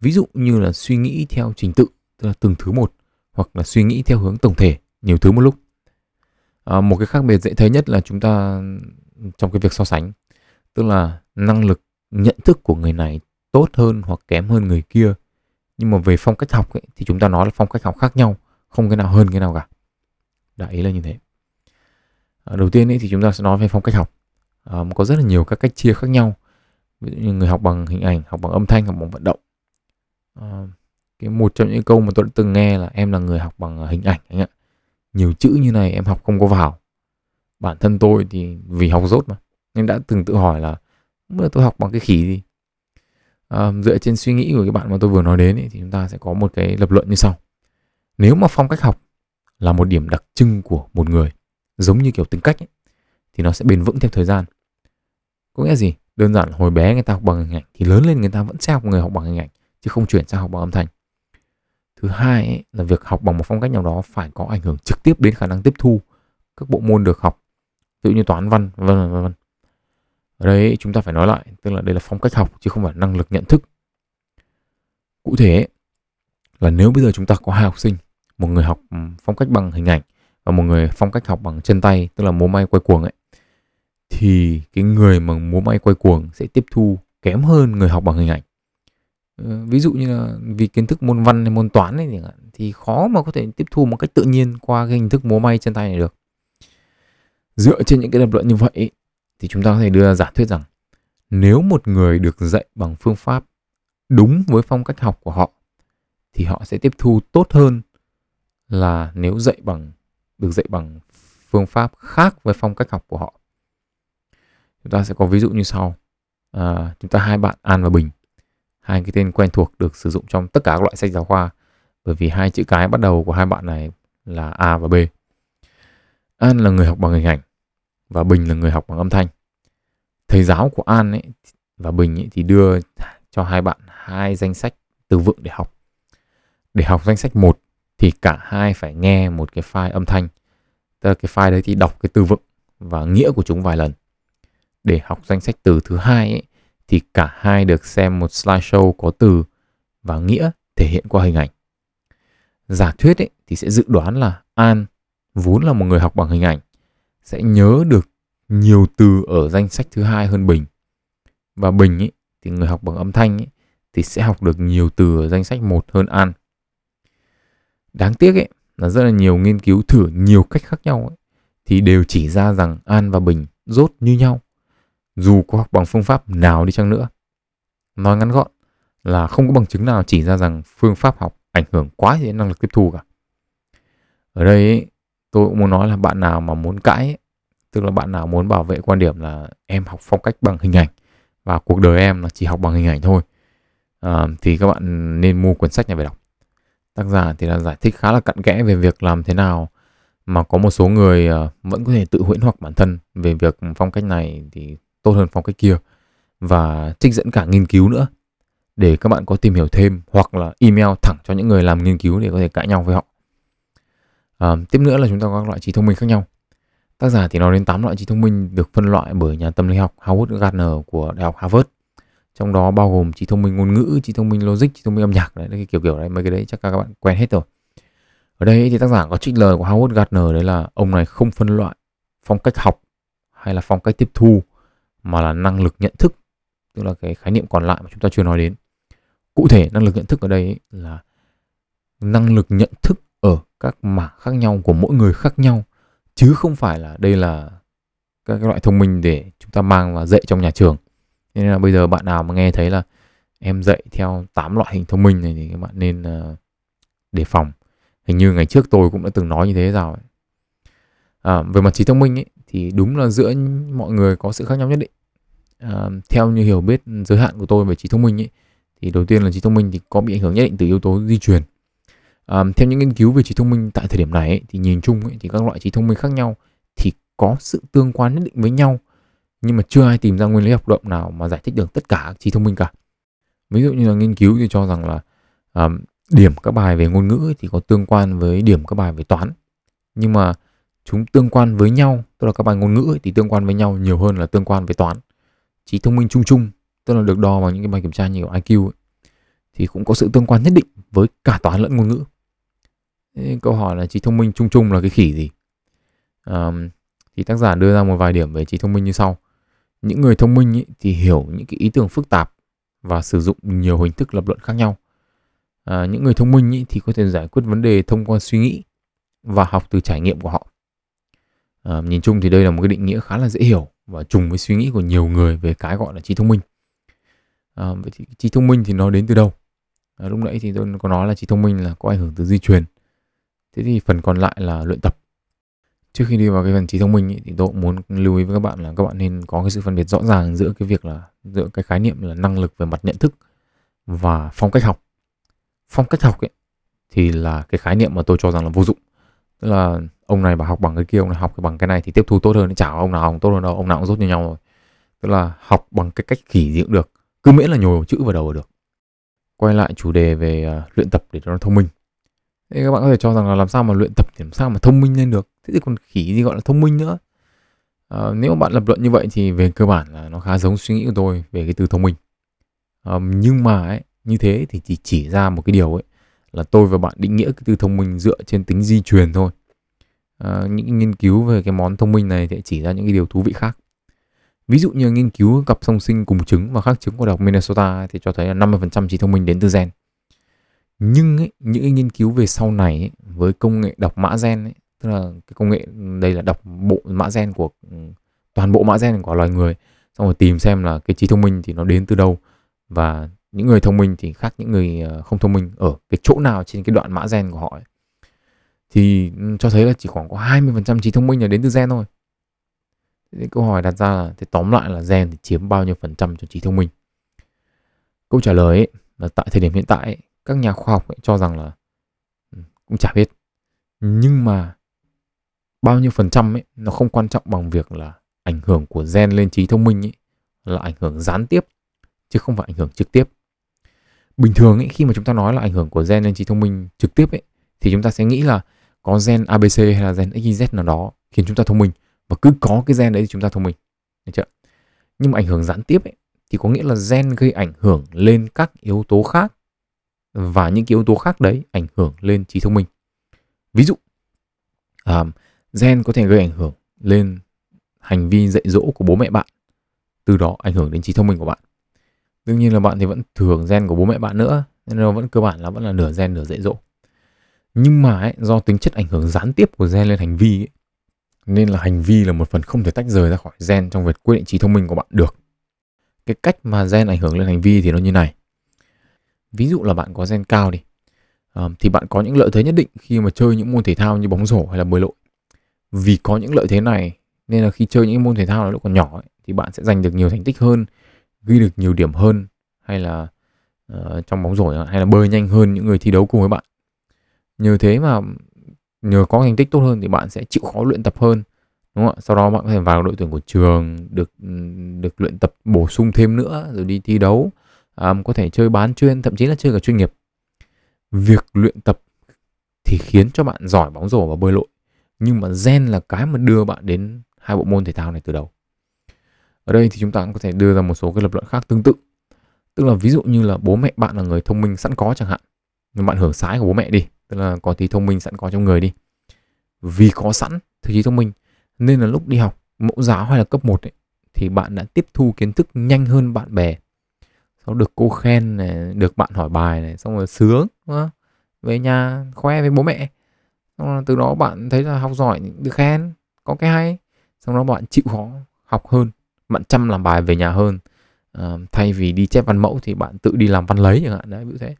Ví dụ như là suy nghĩ theo trình tự, tức là từng thứ một, hoặc là suy nghĩ theo hướng tổng thể, nhiều thứ một lúc. Một cái khác biệt dễ thấy nhất là chúng ta trong cái việc so sánh, tức là năng lực nhận thức của người này tốt hơn hoặc kém hơn người kia. Nhưng mà về phong cách học ấy, thì chúng ta nói là phong cách học khác nhau, không cái nào hơn cái nào cả. Đại ý là như thế. Đầu tiên ấy thì chúng ta sẽ nói về phong cách học. Có rất là nhiều các cách chia khác nhau. Ví dụ như người học bằng hình ảnh, học bằng âm thanh, học bằng vận động. Cái một trong những câu mà tôi đã từng nghe là em là người học bằng hình ảnh anh ạ. Nhiều chữ như này em học không có vào. Bản thân tôi thì vì học dốt mà, nên đã từng tự hỏi là tôi học bằng cái khỉ gì. Dựa trên suy nghĩ của cái bạn mà tôi vừa nói đến ấy, thì chúng ta sẽ có một cái lập luận như sau. Nếu mà phong cách học là một điểm đặc trưng của một người, giống như kiểu tính cách ấy, thì nó sẽ bền vững theo thời gian. Có nghĩa gì? Đơn giản là hồi bé người ta học bằng hình ảnh thì lớn lên người ta vẫn sẽ học người học bằng hình ảnh, chứ không chuyển sang học bằng âm thanh. Thứ hai ấy, là việc học bằng một phong cách nào đó phải có ảnh hưởng trực tiếp đến khả năng tiếp thu các bộ môn được học, ví dụ như toán, văn, vân vân. Ở đây chúng ta phải nói lại, tức là đây là phong cách học chứ không phải năng lực nhận thức. Cụ thể ấy, là nếu bây giờ chúng ta có hai học sinh, một người học phong cách bằng hình ảnh và một người phong cách học bằng chân tay, tức là múa may quay cuồng ấy, thì cái người mà múa may quay cuồng sẽ tiếp thu kém hơn người học bằng hình ảnh. Ví dụ như là vì kiến thức môn văn hay môn toán ấy, thì khó mà có thể tiếp thu một cách tự nhiên qua cái hình thức múa may chân tay này được. Dựa trên những cái lập luận như vậy ấy, thì chúng ta có thể đưa ra giả thuyết rằng nếu một người được dạy bằng phương pháp đúng với phong cách học của họ thì họ sẽ tiếp thu tốt hơn là nếu được dạy bằng phương pháp khác với phong cách học của họ. Chúng ta sẽ có ví dụ như sau. Chúng ta hai bạn An và Bình, hai cái tên quen thuộc được sử dụng trong tất cả các loại sách giáo khoa, bởi vì hai chữ cái bắt đầu của hai bạn này là A và B. An là người học bằng hình ảnh và Bình là người học bằng âm thanh. Thầy giáo của An ấy và Bình ấy thì đưa cho hai bạn hai danh sách từ vựng để học. Để học danh sách 1 thì cả hai phải nghe một cái file âm thanh, tức là cái file đấy thì đọc cái từ vựng và nghĩa của chúng vài lần. Để học danh sách từ thứ hai ấy, thì cả hai được xem một slideshow có từ và nghĩa thể hiện qua hình ảnh. Giả thuyết ấy, thì sẽ dự đoán là An vốn là một người học bằng hình ảnh sẽ nhớ được nhiều từ ở danh sách thứ hai hơn Bình, và Bình ấy, thì người học bằng âm thanh ấy, thì sẽ học được nhiều từ ở danh sách 1 hơn An. Đáng tiếc ấy, là rất là nhiều nghiên cứu thử nhiều cách khác nhau ấy, thì đều chỉ ra rằng An và Bình dốt như nhau dù có học bằng phương pháp nào đi chăng nữa. Nói ngắn gọn là không có bằng chứng nào chỉ ra rằng phương pháp học ảnh hưởng quá đến năng lực tiếp thu cả. Ở đây ấy, tôi cũng muốn nói là bạn nào mà muốn cãi ấy, tức là bạn nào muốn bảo vệ quan điểm là em học phong cách bằng hình ảnh và cuộc đời em là chỉ học bằng hình ảnh thôi, thì các bạn nên mua cuốn sách này về đọc. Tác giả thì là giải thích khá là cặn kẽ về việc làm thế nào mà có một số người vẫn có thể tự huyễn hoặc bản thân về việc phong cách này thì tốt hơn phong cách kia, và trích dẫn cả nghiên cứu nữa để các bạn có tìm hiểu thêm hoặc là email thẳng cho những người làm nghiên cứu để có thể cãi nhau với họ. Tiếp nữa là chúng ta có các loại trí thông minh khác nhau. Tác giả thì nói đến 8 loại trí thông minh được phân loại bởi nhà tâm lý học Howard Gardner của Đại học Harvard. Trong đó bao gồm trí thông minh ngôn ngữ, trí thông minh logic, trí thông minh âm nhạc. Đấy, cái kiểu đấy, mấy cái đấy chắc các bạn quen hết rồi. Ở đây thì tác giả có trích lời của Howard Gardner, đấy là ông này không phân loại phong cách học hay là phong cách tiếp thu, mà là năng lực nhận thức, tức là cái khái niệm còn lại mà chúng ta chưa nói đến. Cụ thể năng lực nhận thức ở đây ấy là năng lực nhận thức ở các mảng khác nhau của mỗi người khác nhau, chứ không phải là đây là các cái loại thông minh để chúng ta mang và dạy trong nhà trường. Nên là bây giờ bạn nào mà nghe thấy là em dạy theo 8 loại hình thông minh này thì các bạn nên đề phòng. Hình như ngày trước tôi cũng đã từng nói như thế rồi. Về mặt trí thông minh ấy, thì đúng là giữa mọi người có sự khác nhau nhất định. Theo như hiểu biết giới hạn của tôi về trí thông minh ấy, thì đầu tiên là trí thông minh thì có bị ảnh hưởng nhất định từ yếu tố di truyền. Theo những nghiên cứu về trí thông minh tại thời điểm này ấy, thì nhìn chung ấy, thì các loại trí thông minh khác nhau thì có sự tương quan nhất định với nhau, nhưng mà chưa ai tìm ra nguyên lý học động nào mà giải thích được tất cả trí thông minh cả. Ví dụ như là nghiên cứu thì cho rằng là điểm các bài về ngôn ngữ thì có tương quan với điểm các bài về toán, nhưng mà chúng tương quan với nhau, tức là các bài ngôn ngữ ấy, thì tương quan với nhau nhiều hơn là tương quan với toán. Trí thông minh chung chung, tức là được đo bằng những cái bài kiểm tra như IQ ấy, thì cũng có sự tương quan nhất định với cả toán lẫn ngôn ngữ. Câu hỏi là trí thông minh chung chung là cái khỉ gì? Thì tác giả đưa ra một vài điểm về trí thông minh như sau. Những người thông minh thì hiểu những cái ý tưởng phức tạp và sử dụng nhiều hình thức lập luận khác nhau. Những người thông minh thì có thể giải quyết vấn đề thông qua suy nghĩ và học từ trải nghiệm của họ. Nhìn chung thì đây là một cái định nghĩa khá là dễ hiểu và trùng với suy nghĩ của nhiều người về cái gọi là trí thông minh. Vậy thì trí thông minh thì nó đến từ đâu? Lúc nãy thì tôi có nói là trí thông minh là có ảnh hưởng từ di truyền. Thế thì phần còn lại là luyện tập. Trước khi đi vào cái phần trí thông minh thì tôi cũng muốn lưu ý với các bạn là các bạn nên có cái sự phân biệt rõ ràng giữa cái việc là giữa cái khái niệm là năng lực về mặt nhận thức và phong cách học. Phong cách học ấy thì là cái khái niệm mà tôi cho rằng là vô dụng. Tức là ông này bảo học bằng cái kia, ông này học bằng cái này thì tiếp thu tốt hơn, thì chả ông nào ông tốt hơn đâu, ông nào cũng rốt như nhau rồi. Tức là học bằng cái cách khỉ gì cũng được, cứ miễn là nhồi chữ vào đầu là được. Quay lại chủ đề về luyện tập để cho nó thông minh. Thế các bạn có thể cho rằng là làm sao mà luyện tập thì làm sao mà thông minh lên được. Thế thì còn khỉ gì gọi là thông minh nữa. Nếu bạn lập luận như vậy thì về cơ bản là nó khá giống suy nghĩ của tôi về cái từ thông minh. Nhưng mà ấy, như thế thì chỉ ra một cái điều ấy, là tôi và bạn định nghĩa cái từ thông minh dựa trên tính di truyền thôi. Những nghiên cứu về cái món thông minh này thì chỉ ra những cái điều thú vị khác. Ví dụ như nghiên cứu cặp song sinh cùng trứng và khác trứng của Đại học Minnesota thì cho thấy là 50% trí thông minh đến từ gen. Nhưng ấy, những nghiên cứu về sau này ấy, với công nghệ đọc mã gen ấy, tức là cái công nghệ đây là đọc bộ mã gen của toàn bộ mã gen của loài người, xong rồi tìm xem là cái trí thông minh thì nó đến từ đâu và những người thông minh thì khác những người không thông minh ở cái chỗ nào trên cái đoạn mã gen của họ ấy, thì cho thấy là chỉ khoảng có 20% trí thông minh là đến từ gen thôi. Thế câu hỏi đặt ra là thì tóm lại là gen thì chiếm bao nhiêu phần trăm cho trí thông minh? Câu trả lời ấy, là tại thời điểm hiện tại ấy, các nhà khoa học ấy cho rằng là cũng chả biết. Nhưng mà bao nhiêu phần trăm ấy, nó không quan trọng bằng việc là ảnh hưởng của gen lên trí thông minh ấy, là ảnh hưởng gián tiếp chứ không phải ảnh hưởng trực tiếp. Bình thường ấy, khi mà chúng ta nói là ảnh hưởng của gen lên trí thông minh trực tiếp ấy, thì chúng ta sẽ nghĩ là có gen ABC hay là gen XYZ nào đó khiến chúng ta thông minh, và cứ có cái gen đấy thì chúng ta thông minh. Được chưa? Nhưng mà ảnh hưởng gián tiếp ấy, thì có nghĩa là gen gây ảnh hưởng lên các yếu tố khác, và những cái yếu tố khác đấy ảnh hưởng lên trí thông minh. Ví dụ gen có thể gây ảnh hưởng lên hành vi dạy dỗ của bố mẹ bạn, từ đó ảnh hưởng đến trí thông minh của bạn. Đương nhiên là bạn thì vẫn thừa hưởng gen của bố mẹ bạn nữa, nên nó vẫn cơ bản là vẫn là nửa gen nửa dạy dỗ. Nhưng mà ấy, do tính chất ảnh hưởng gián tiếp của gen lên hành vi ấy, nên là hành vi là một phần không thể tách rời ra khỏi gen trong việc quyết định trí thông minh của bạn được. Cái cách mà gen ảnh hưởng lên hành vi thì nó như này. Ví dụ là bạn có gen cao đi, thì bạn có những lợi thế nhất định khi mà chơi những môn thể thao như bóng rổ hay là bơi lội. Vì có những lợi thế này nên là khi chơi những môn thể thao này lúc còn nhỏ ấy, thì bạn sẽ giành được nhiều thành tích hơn, ghi được nhiều điểm hơn, hay là trong bóng rổ hay là bơi nhanh hơn những người thi đấu cùng với bạn. Nhờ thế mà nhờ có thành tích tốt hơn thì bạn sẽ chịu khó luyện tập hơn, đúng không ạ? Sau đó bạn có thể vào đội tuyển của trường, được luyện tập bổ sung thêm nữa, rồi đi thi đấu, có thể chơi bán chuyên, thậm chí là chơi cả chuyên nghiệp. Việc luyện tập thì khiến cho bạn giỏi bóng rổ và bơi lội, nhưng mà gen là cái mà đưa bạn đến hai bộ môn thể thao này từ đầu. Ở đây thì chúng ta cũng có thể đưa ra một số cái lập luận khác tương tự. Tức là ví dụ như là bố mẹ bạn là người thông minh sẵn có chẳng hạn, nhưng bạn hưởng sái của bố mẹ đi, tức là có tí thông minh sẵn có trong người đi. Vì có sẵn trí thông minh nên là lúc đi học mẫu giáo hay là cấp 1 ấy, thì bạn đã tiếp thu kiến thức nhanh hơn bạn bè. Sau được cô khen này, được bạn hỏi bài này, xong rồi sướng, đúng không? Về nhà khoe với bố mẹ. Xong rồi từ đó bạn thấy là học giỏi, được khen, có cái hay. Xong đó bạn chịu khó học hơn, bạn chăm làm bài về nhà hơn. Thay vì đi chép văn mẫu thì bạn tự đi làm văn lấy chẳng hạn đấy, ví dụ thế.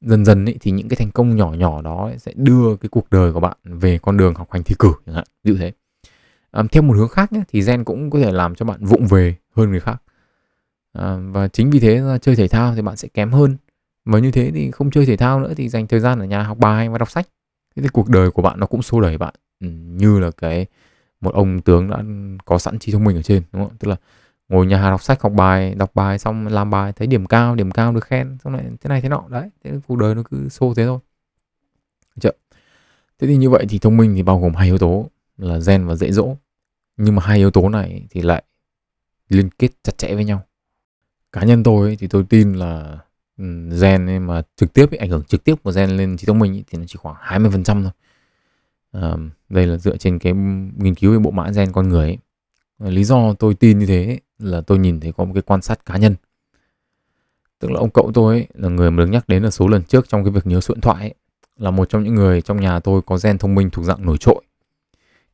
Dần dần ấy, thì những cái thành công nhỏ nhỏ đó ấy, sẽ đưa cái cuộc đời của bạn về con đường học hành thi cử chẳng hạn, ví dụ thế. Theo một hướng khác nhé, thì gen cũng có thể làm cho bạn vụng về hơn người khác. Và chính vì thế là chơi thể thao thì bạn sẽ kém hơn. Và như thế thì không chơi thể thao nữa thì dành thời gian ở nhà học bài và đọc sách. Thế thì cuộc đời của bạn nó cũng xô đẩy bạn như là cái một ông tướng đã có sẵn trí thông minh ở trên, đúng không? Tức là ngồi nhà đọc sách, học bài, đọc bài xong làm bài thấy điểm cao được khen, xong lại thế này thế nọ đấy. Thế cuộc đời nó cứ xô thế thôi. Được chưa? Thế thì như vậy thì thông minh thì bao gồm hai yếu tố là gen và dạy dỗ. Nhưng mà hai yếu tố này thì lại liên kết chặt chẽ với nhau. Cá nhân tôi ấy, thì tôi tin là gen mà trực tiếp ấy, ảnh hưởng trực tiếp của gen lên trí thông minh ấy, thì nó chỉ khoảng 20% thôi. Đây là dựa trên cái nghiên cứu về bộ mã gen con người ấy. Lý do tôi tin như thế ấy, là tôi nhìn thấy có một cái quan sát cá nhân. Tức là ông cậu tôi ấy, là người mà được nhắc đến ở số lần trước trong cái việc nhớ số điện thoại ấy, là một trong những người trong nhà tôi có gen thông minh thuộc dạng nổi trội.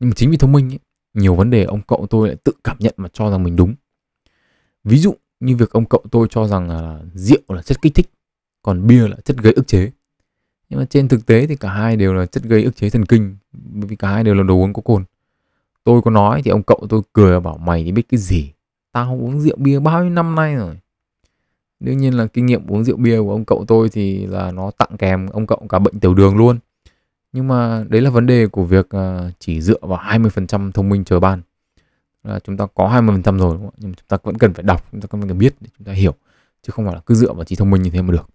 Nhưng mà chính vì thông minh ấy, nhiều vấn đề ông cậu tôi lại tự cảm nhận mà cho rằng mình đúng. Ví dụ như việc ông cậu tôi cho rằng là rượu là chất kích thích, còn bia là chất gây ức chế. Nhưng mà trên thực tế thì cả hai đều là chất gây ức chế thần kinh, bởi vì cả hai đều là đồ uống có cồn. Tôi có nói thì ông cậu tôi cười và bảo mày thì biết cái gì, tao uống rượu bia bao nhiêu năm nay rồi. Đương nhiên là kinh nghiệm uống rượu bia của ông cậu tôi thì là nó tặng kèm ông cậu cả bệnh tiểu đường luôn. Nhưng mà đấy là vấn đề của việc chỉ dựa vào 20% thông minh trời ban. Là chúng ta có 20% rồi, nhưng mà chúng ta vẫn cần phải đọc, chúng ta vẫn cần biết để chúng ta hiểu, chứ không phải là cứ dựa vào trí thông minh như thế mà được.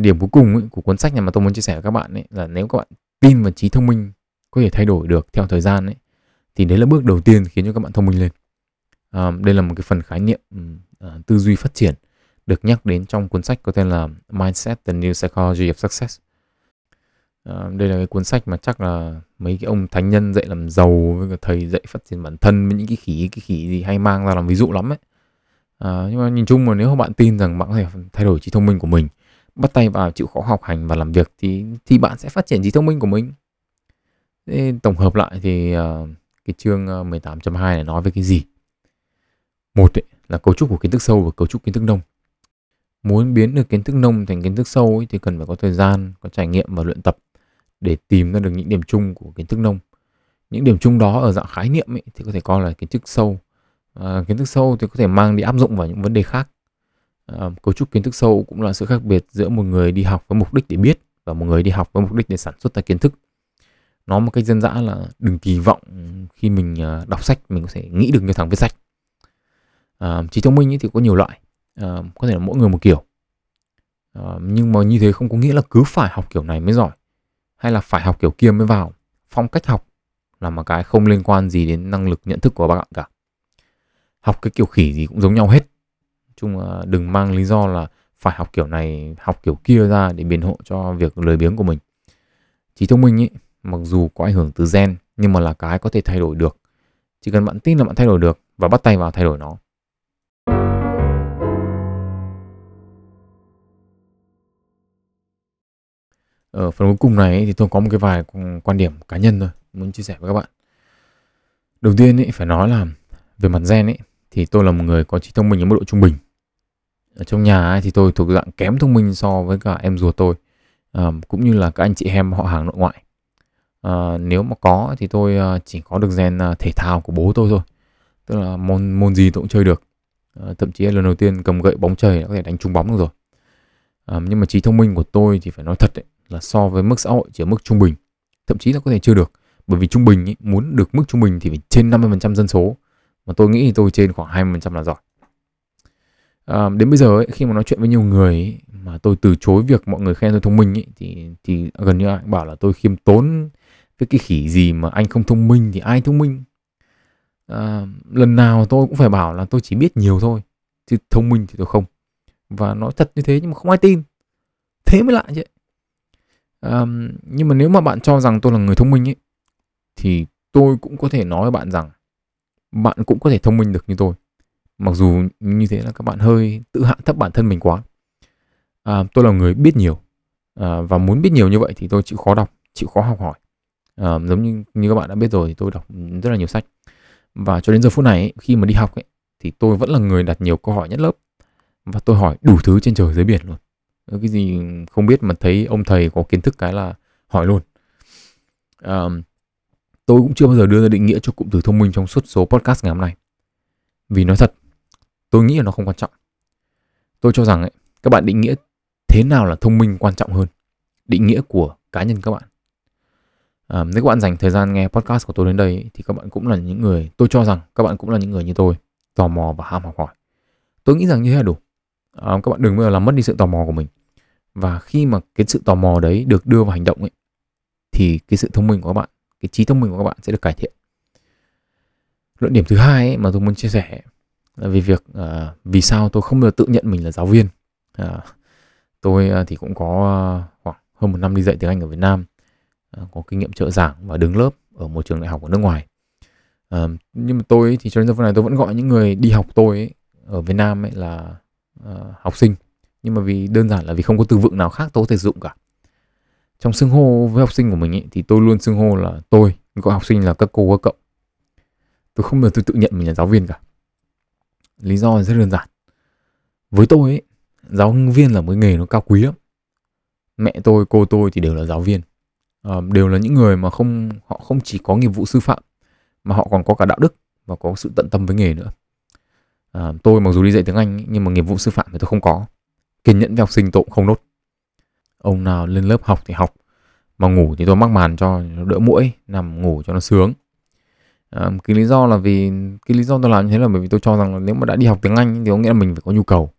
Điểm cuối cùng ấy, của cuốn sách này mà tôi muốn chia sẻ với các bạn ấy, là nếu các bạn tin vào trí thông minh có thể thay đổi được theo thời gian ấy, thì đấy là bước đầu tiên khiến cho các bạn thông minh lên. Đây là một cái phần khái niệm tư duy phát triển được nhắc đến trong cuốn sách có tên là Mindset, The New Psychology of Success. Đây là cái cuốn sách mà chắc là mấy cái ông thánh nhân dạy làm giàu với cả thầy dạy phát triển bản thân với những cái khỉ gì hay mang ra làm ví dụ lắm ấy. Nhưng mà nhìn chung mà nếu bạn tin rằng bạn có thể thay đổi trí thông minh của mình, bắt tay vào chịu khó học hành và làm việc thì bạn sẽ phát triển trí thông minh của mình. Thế tổng hợp lại thì cái chương 18.2 này nói về cái gì? Một ấy, là cấu trúc của kiến thức sâu và cấu trúc kiến thức nông. Muốn biến được kiến thức nông thành kiến thức sâu ấy, thì cần phải có thời gian, có trải nghiệm và luyện tập để tìm ra được những điểm chung của kiến thức nông. Những điểm chung đó ở dạng khái niệm ấy, thì có thể coi là kiến thức sâu. Kiến thức sâu thì có thể mang đi áp dụng vào những vấn đề khác. Cấu trúc kiến thức sâu cũng là sự khác biệt giữa một người đi học với mục đích để biết và một người đi học với mục đích để sản xuất ra kiến thức. Nói một cách dân dã là đừng kỳ vọng khi mình đọc sách mình có thể nghĩ được như thằng viết sách. Trí thông minh ấy thì có nhiều loại, có thể là mỗi người một kiểu. Nhưng mà như thế không có nghĩa là cứ phải học kiểu này mới giỏi, hay là phải học kiểu kia mới vào. Phong cách học là một cái không liên quan gì đến năng lực nhận thức của các bạn cả. Học cái kiểu khỉ gì cũng giống nhau hết. Chung đừng mang lý do là phải học kiểu này, học kiểu kia ra để biện hộ cho việc lười biếng của mình. Trí thông minh ấy, mặc dù có ảnh hưởng từ gen, nhưng mà là cái có thể thay đổi được. Chỉ cần bạn tin là bạn thay đổi được và bắt tay vào thay đổi nó. Ở phần cuối cùng này thì tôi có một cái vài quan điểm cá nhân thôi muốn chia sẻ với các bạn. Đầu tiên ấy, phải nói là về mặt gen ấy, thì tôi là một người có trí thông minh ở mức độ trung bình. Ở trong nhà ấy, thì tôi thuộc dạng kém thông minh so với cả em ruột tôi, cũng như là các anh chị em họ hàng nội ngoại. Nếu mà có thì tôi chỉ có được gen thể thao của bố tôi thôi. Tức là môn gì tôi cũng chơi được. Thậm chí lần đầu tiên cầm gậy bóng chày đã có thể đánh trúng bóng được rồi. Nhưng mà trí thông minh của tôi thì phải nói thật ấy, là so với mức xã hội chỉ ở mức trung bình, thậm chí là có thể chưa được. Bởi vì trung bình ấy, muốn được mức trung bình thì phải trên 50% dân số, mà tôi nghĩ thì tôi trên khoảng 20% là giỏi. Đến bây giờ ấy, khi mà nói chuyện với nhiều người ấy, mà tôi từ chối việc mọi người khen tôi thông minh ấy, thì gần như ai cũng bảo là tôi khiêm tốn với cái khỉ gì mà anh không thông minh thì ai thông minh. Lần nào tôi cũng phải bảo là tôi chỉ biết nhiều thôi, chứ thông minh thì tôi không. Và nói thật như thế nhưng mà không ai tin. Thế mới lạ chứ. Nhưng mà nếu mà bạn cho rằng tôi là người thông minh ấy, thì tôi cũng có thể nói với bạn rằng bạn cũng có thể thông minh được như tôi. Mặc dù như thế là các bạn hơi tự hạ thấp bản thân mình quá. Tôi là người biết nhiều, và muốn biết nhiều như vậy thì tôi chịu khó đọc, chịu khó học hỏi. Giống như các bạn đã biết rồi thì tôi đọc rất là nhiều sách. Và cho đến giờ phút này ấy, khi mà đi học ấy, thì tôi vẫn là người đặt nhiều câu hỏi nhất lớp. Và tôi hỏi đủ thứ trên trời dưới biển luôn. Cái gì không biết mà thấy ông thầy có kiến thức cái là hỏi luôn. Tôi cũng chưa bao giờ đưa ra định nghĩa cho cụm từ thông minh trong suốt số podcast ngày hôm nay. Vì nói thật, tôi nghĩ là nó không quan trọng. Tôi cho rằng ấy, các bạn định nghĩa thế nào là thông minh quan trọng hơn. Định nghĩa của cá nhân các bạn. Nếu các bạn dành thời gian nghe podcast của tôi đến đây ấy, thì các bạn cũng là những người, tôi cho rằng các bạn cũng là những người như tôi, tò mò và ham học hỏi. Tôi nghĩ rằng như thế là đủ. Các bạn đừng bao giờ làm mất đi sự tò mò của mình. Và khi mà cái sự tò mò đấy được đưa vào hành động ấy, thì cái sự thông minh của các bạn, cái trí thông minh của các bạn sẽ được cải thiện. Luận điểm thứ hai ấy, mà tôi muốn chia sẻ là về việc vì sao tôi không bao giờ tự nhận mình là giáo viên Tôi thì cũng có khoảng hơn một năm đi dạy tiếng Anh ở Việt Nam, có kinh nghiệm trợ giảng và đứng lớp ở một trường đại học ở nước ngoài. Nhưng mà tôi thì cho đến giờ phút này tôi vẫn gọi những người đi học tôi ấy, ở Việt Nam ấy là học sinh. Nhưng mà vì đơn giản là vì không có từ vựng nào khác tôi có thể sử dụng cả. Trong xưng hô với học sinh của mình ấy, thì tôi luôn xưng hô là tôi, gọi học sinh là các cô, các cậu. Tôi không bao giờ tôi tự nhận mình là giáo viên cả. Lý do rất đơn giản. Với tôi ấy, giáo viên là một nghề nó cao quý lắm. Mẹ tôi, cô tôi thì đều là giáo viên, đều là những người mà họ không chỉ có nghiệp vụ sư phạm mà họ còn có cả đạo đức và có sự tận tâm với nghề nữa. Tôi mặc dù đi dạy tiếng Anh ấy, nhưng mà nghiệp vụ sư phạm thì tôi không có. Kiên nhẫn với học sinh tôi cũng không nốt. Ông nào lên lớp học thì học, mà ngủ thì tôi mắc màn cho nó đỡ muỗi, nằm ngủ cho nó sướng. Cái lý do tôi làm như thế là bởi vì tôi cho rằng là nếu mà đã đi học tiếng Anh thì có nghĩa là mình phải có nhu cầu.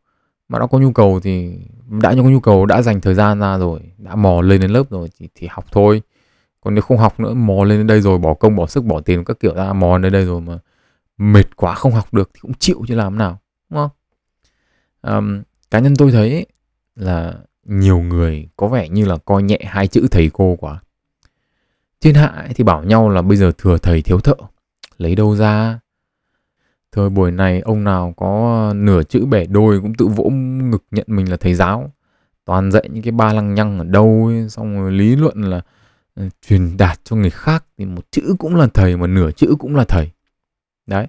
Mà đã có nhu cầu thì đã dành thời gian ra rồi, đã mò lên đến lớp rồi thì học thôi. Còn nếu không học nữa, mò lên đến đây rồi, bỏ công bỏ sức bỏ tiền các kiểu ra mò lên đây rồi mà mệt quá không học được thì cũng chịu chứ làm nào, đúng không? Cá nhân tôi thấy ấy, là nhiều người có vẻ như là coi nhẹ hai chữ thầy cô quá. Thiên hạ ấy thì bảo nhau là bây giờ thừa thầy thiếu thợ, lấy đâu ra? Thời buổi này ông nào có nửa chữ bẻ đôi cũng tự vỗ ngực nhận mình là thầy giáo. Toàn dạy những cái ba lăng nhăng ở đâu ấy, xong rồi lý luận là truyền đạt cho người khác thì một chữ cũng là thầy mà nửa chữ cũng là thầy. Đấy.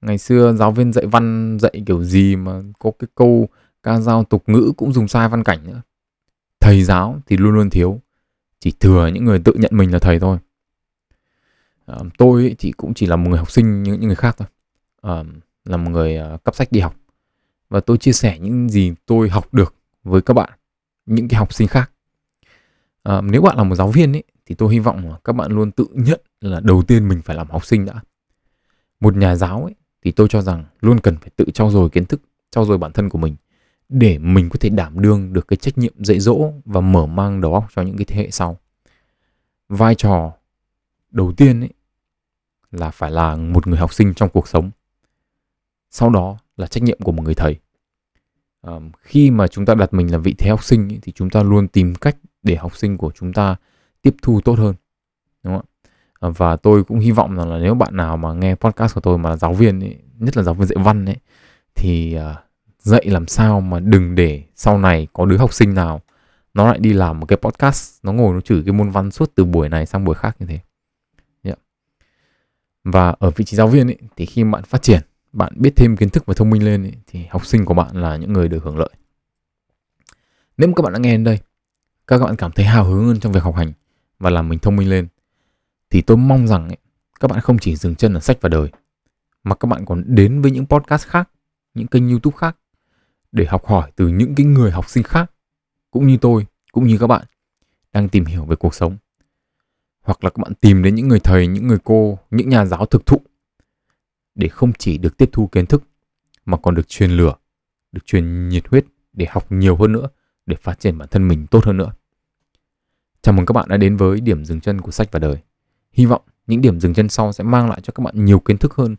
Ngày xưa giáo viên dạy văn dạy kiểu gì mà có cái câu ca dao tục ngữ cũng dùng sai văn cảnh nữa. Thầy giáo thì luôn luôn thiếu, chỉ thừa những người tự nhận mình là thầy thôi. Tôi thì cũng chỉ là một người học sinh như những người khác thôi, là một người cắp sách đi học. Và tôi chia sẻ những gì tôi học được với các bạn, những cái học sinh khác. Nếu bạn là một giáo viên ấy, thì tôi hy vọng là các bạn luôn tự nhận là đầu tiên mình phải làm học sinh đã. Một nhà giáo ấy, thì tôi cho rằng luôn cần phải tự trau dồi kiến thức, trau dồi bản thân của mình để mình có thể đảm đương được cái trách nhiệm dạy dỗ và mở mang đầu óc cho những cái thế hệ sau. Vai trò đầu tiên ấy là phải là một người học sinh trong cuộc sống. Sau đó là trách nhiệm của một người thầy. Khi mà chúng ta đặt mình là vị thế học sinh ấy, thì chúng ta luôn tìm cách để học sinh của chúng ta tiếp thu tốt hơn, đúng không ạ? Và tôi cũng hy vọng rằng là nếu bạn nào mà nghe podcast của tôi mà là giáo viên ấy, nhất là giáo viên dạy văn ấy, thì dạy làm sao mà đừng để sau này có đứa học sinh nào nó lại đi làm một cái podcast, nó ngồi nó chửi cái môn văn suốt từ buổi này sang buổi khác như thế. Và ở vị trí giáo viên ấy, thì khi bạn phát triển, bạn biết thêm kiến thức và thông minh lên ấy, thì học sinh của bạn là những người được hưởng lợi. Nếu mà các bạn đã nghe đến đây, các bạn cảm thấy hào hứng hơn trong việc học hành và làm mình thông minh lên, thì tôi mong rằng ấy, các bạn không chỉ dừng chân ở sách và đời, mà các bạn còn đến với những podcast khác, những kênh YouTube khác để học hỏi từ những cái người học sinh khác, cũng như tôi, cũng như các bạn đang tìm hiểu về cuộc sống. Hoặc là các bạn tìm đến những người thầy, những người cô, những nhà giáo thực thụ để không chỉ được tiếp thu kiến thức mà còn được truyền lửa, được truyền nhiệt huyết để học nhiều hơn nữa, để phát triển bản thân mình tốt hơn nữa. Chào mừng các bạn đã đến với điểm dừng chân của sách và đời. Hy vọng những điểm dừng chân sau sẽ mang lại cho các bạn nhiều kiến thức hơn,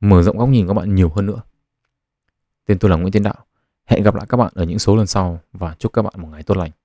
mở rộng góc nhìn các bạn nhiều hơn nữa. Tên tôi là Nguyễn Tiến Đạo. Hẹn gặp lại các bạn ở những số lần sau và chúc các bạn một ngày tốt lành.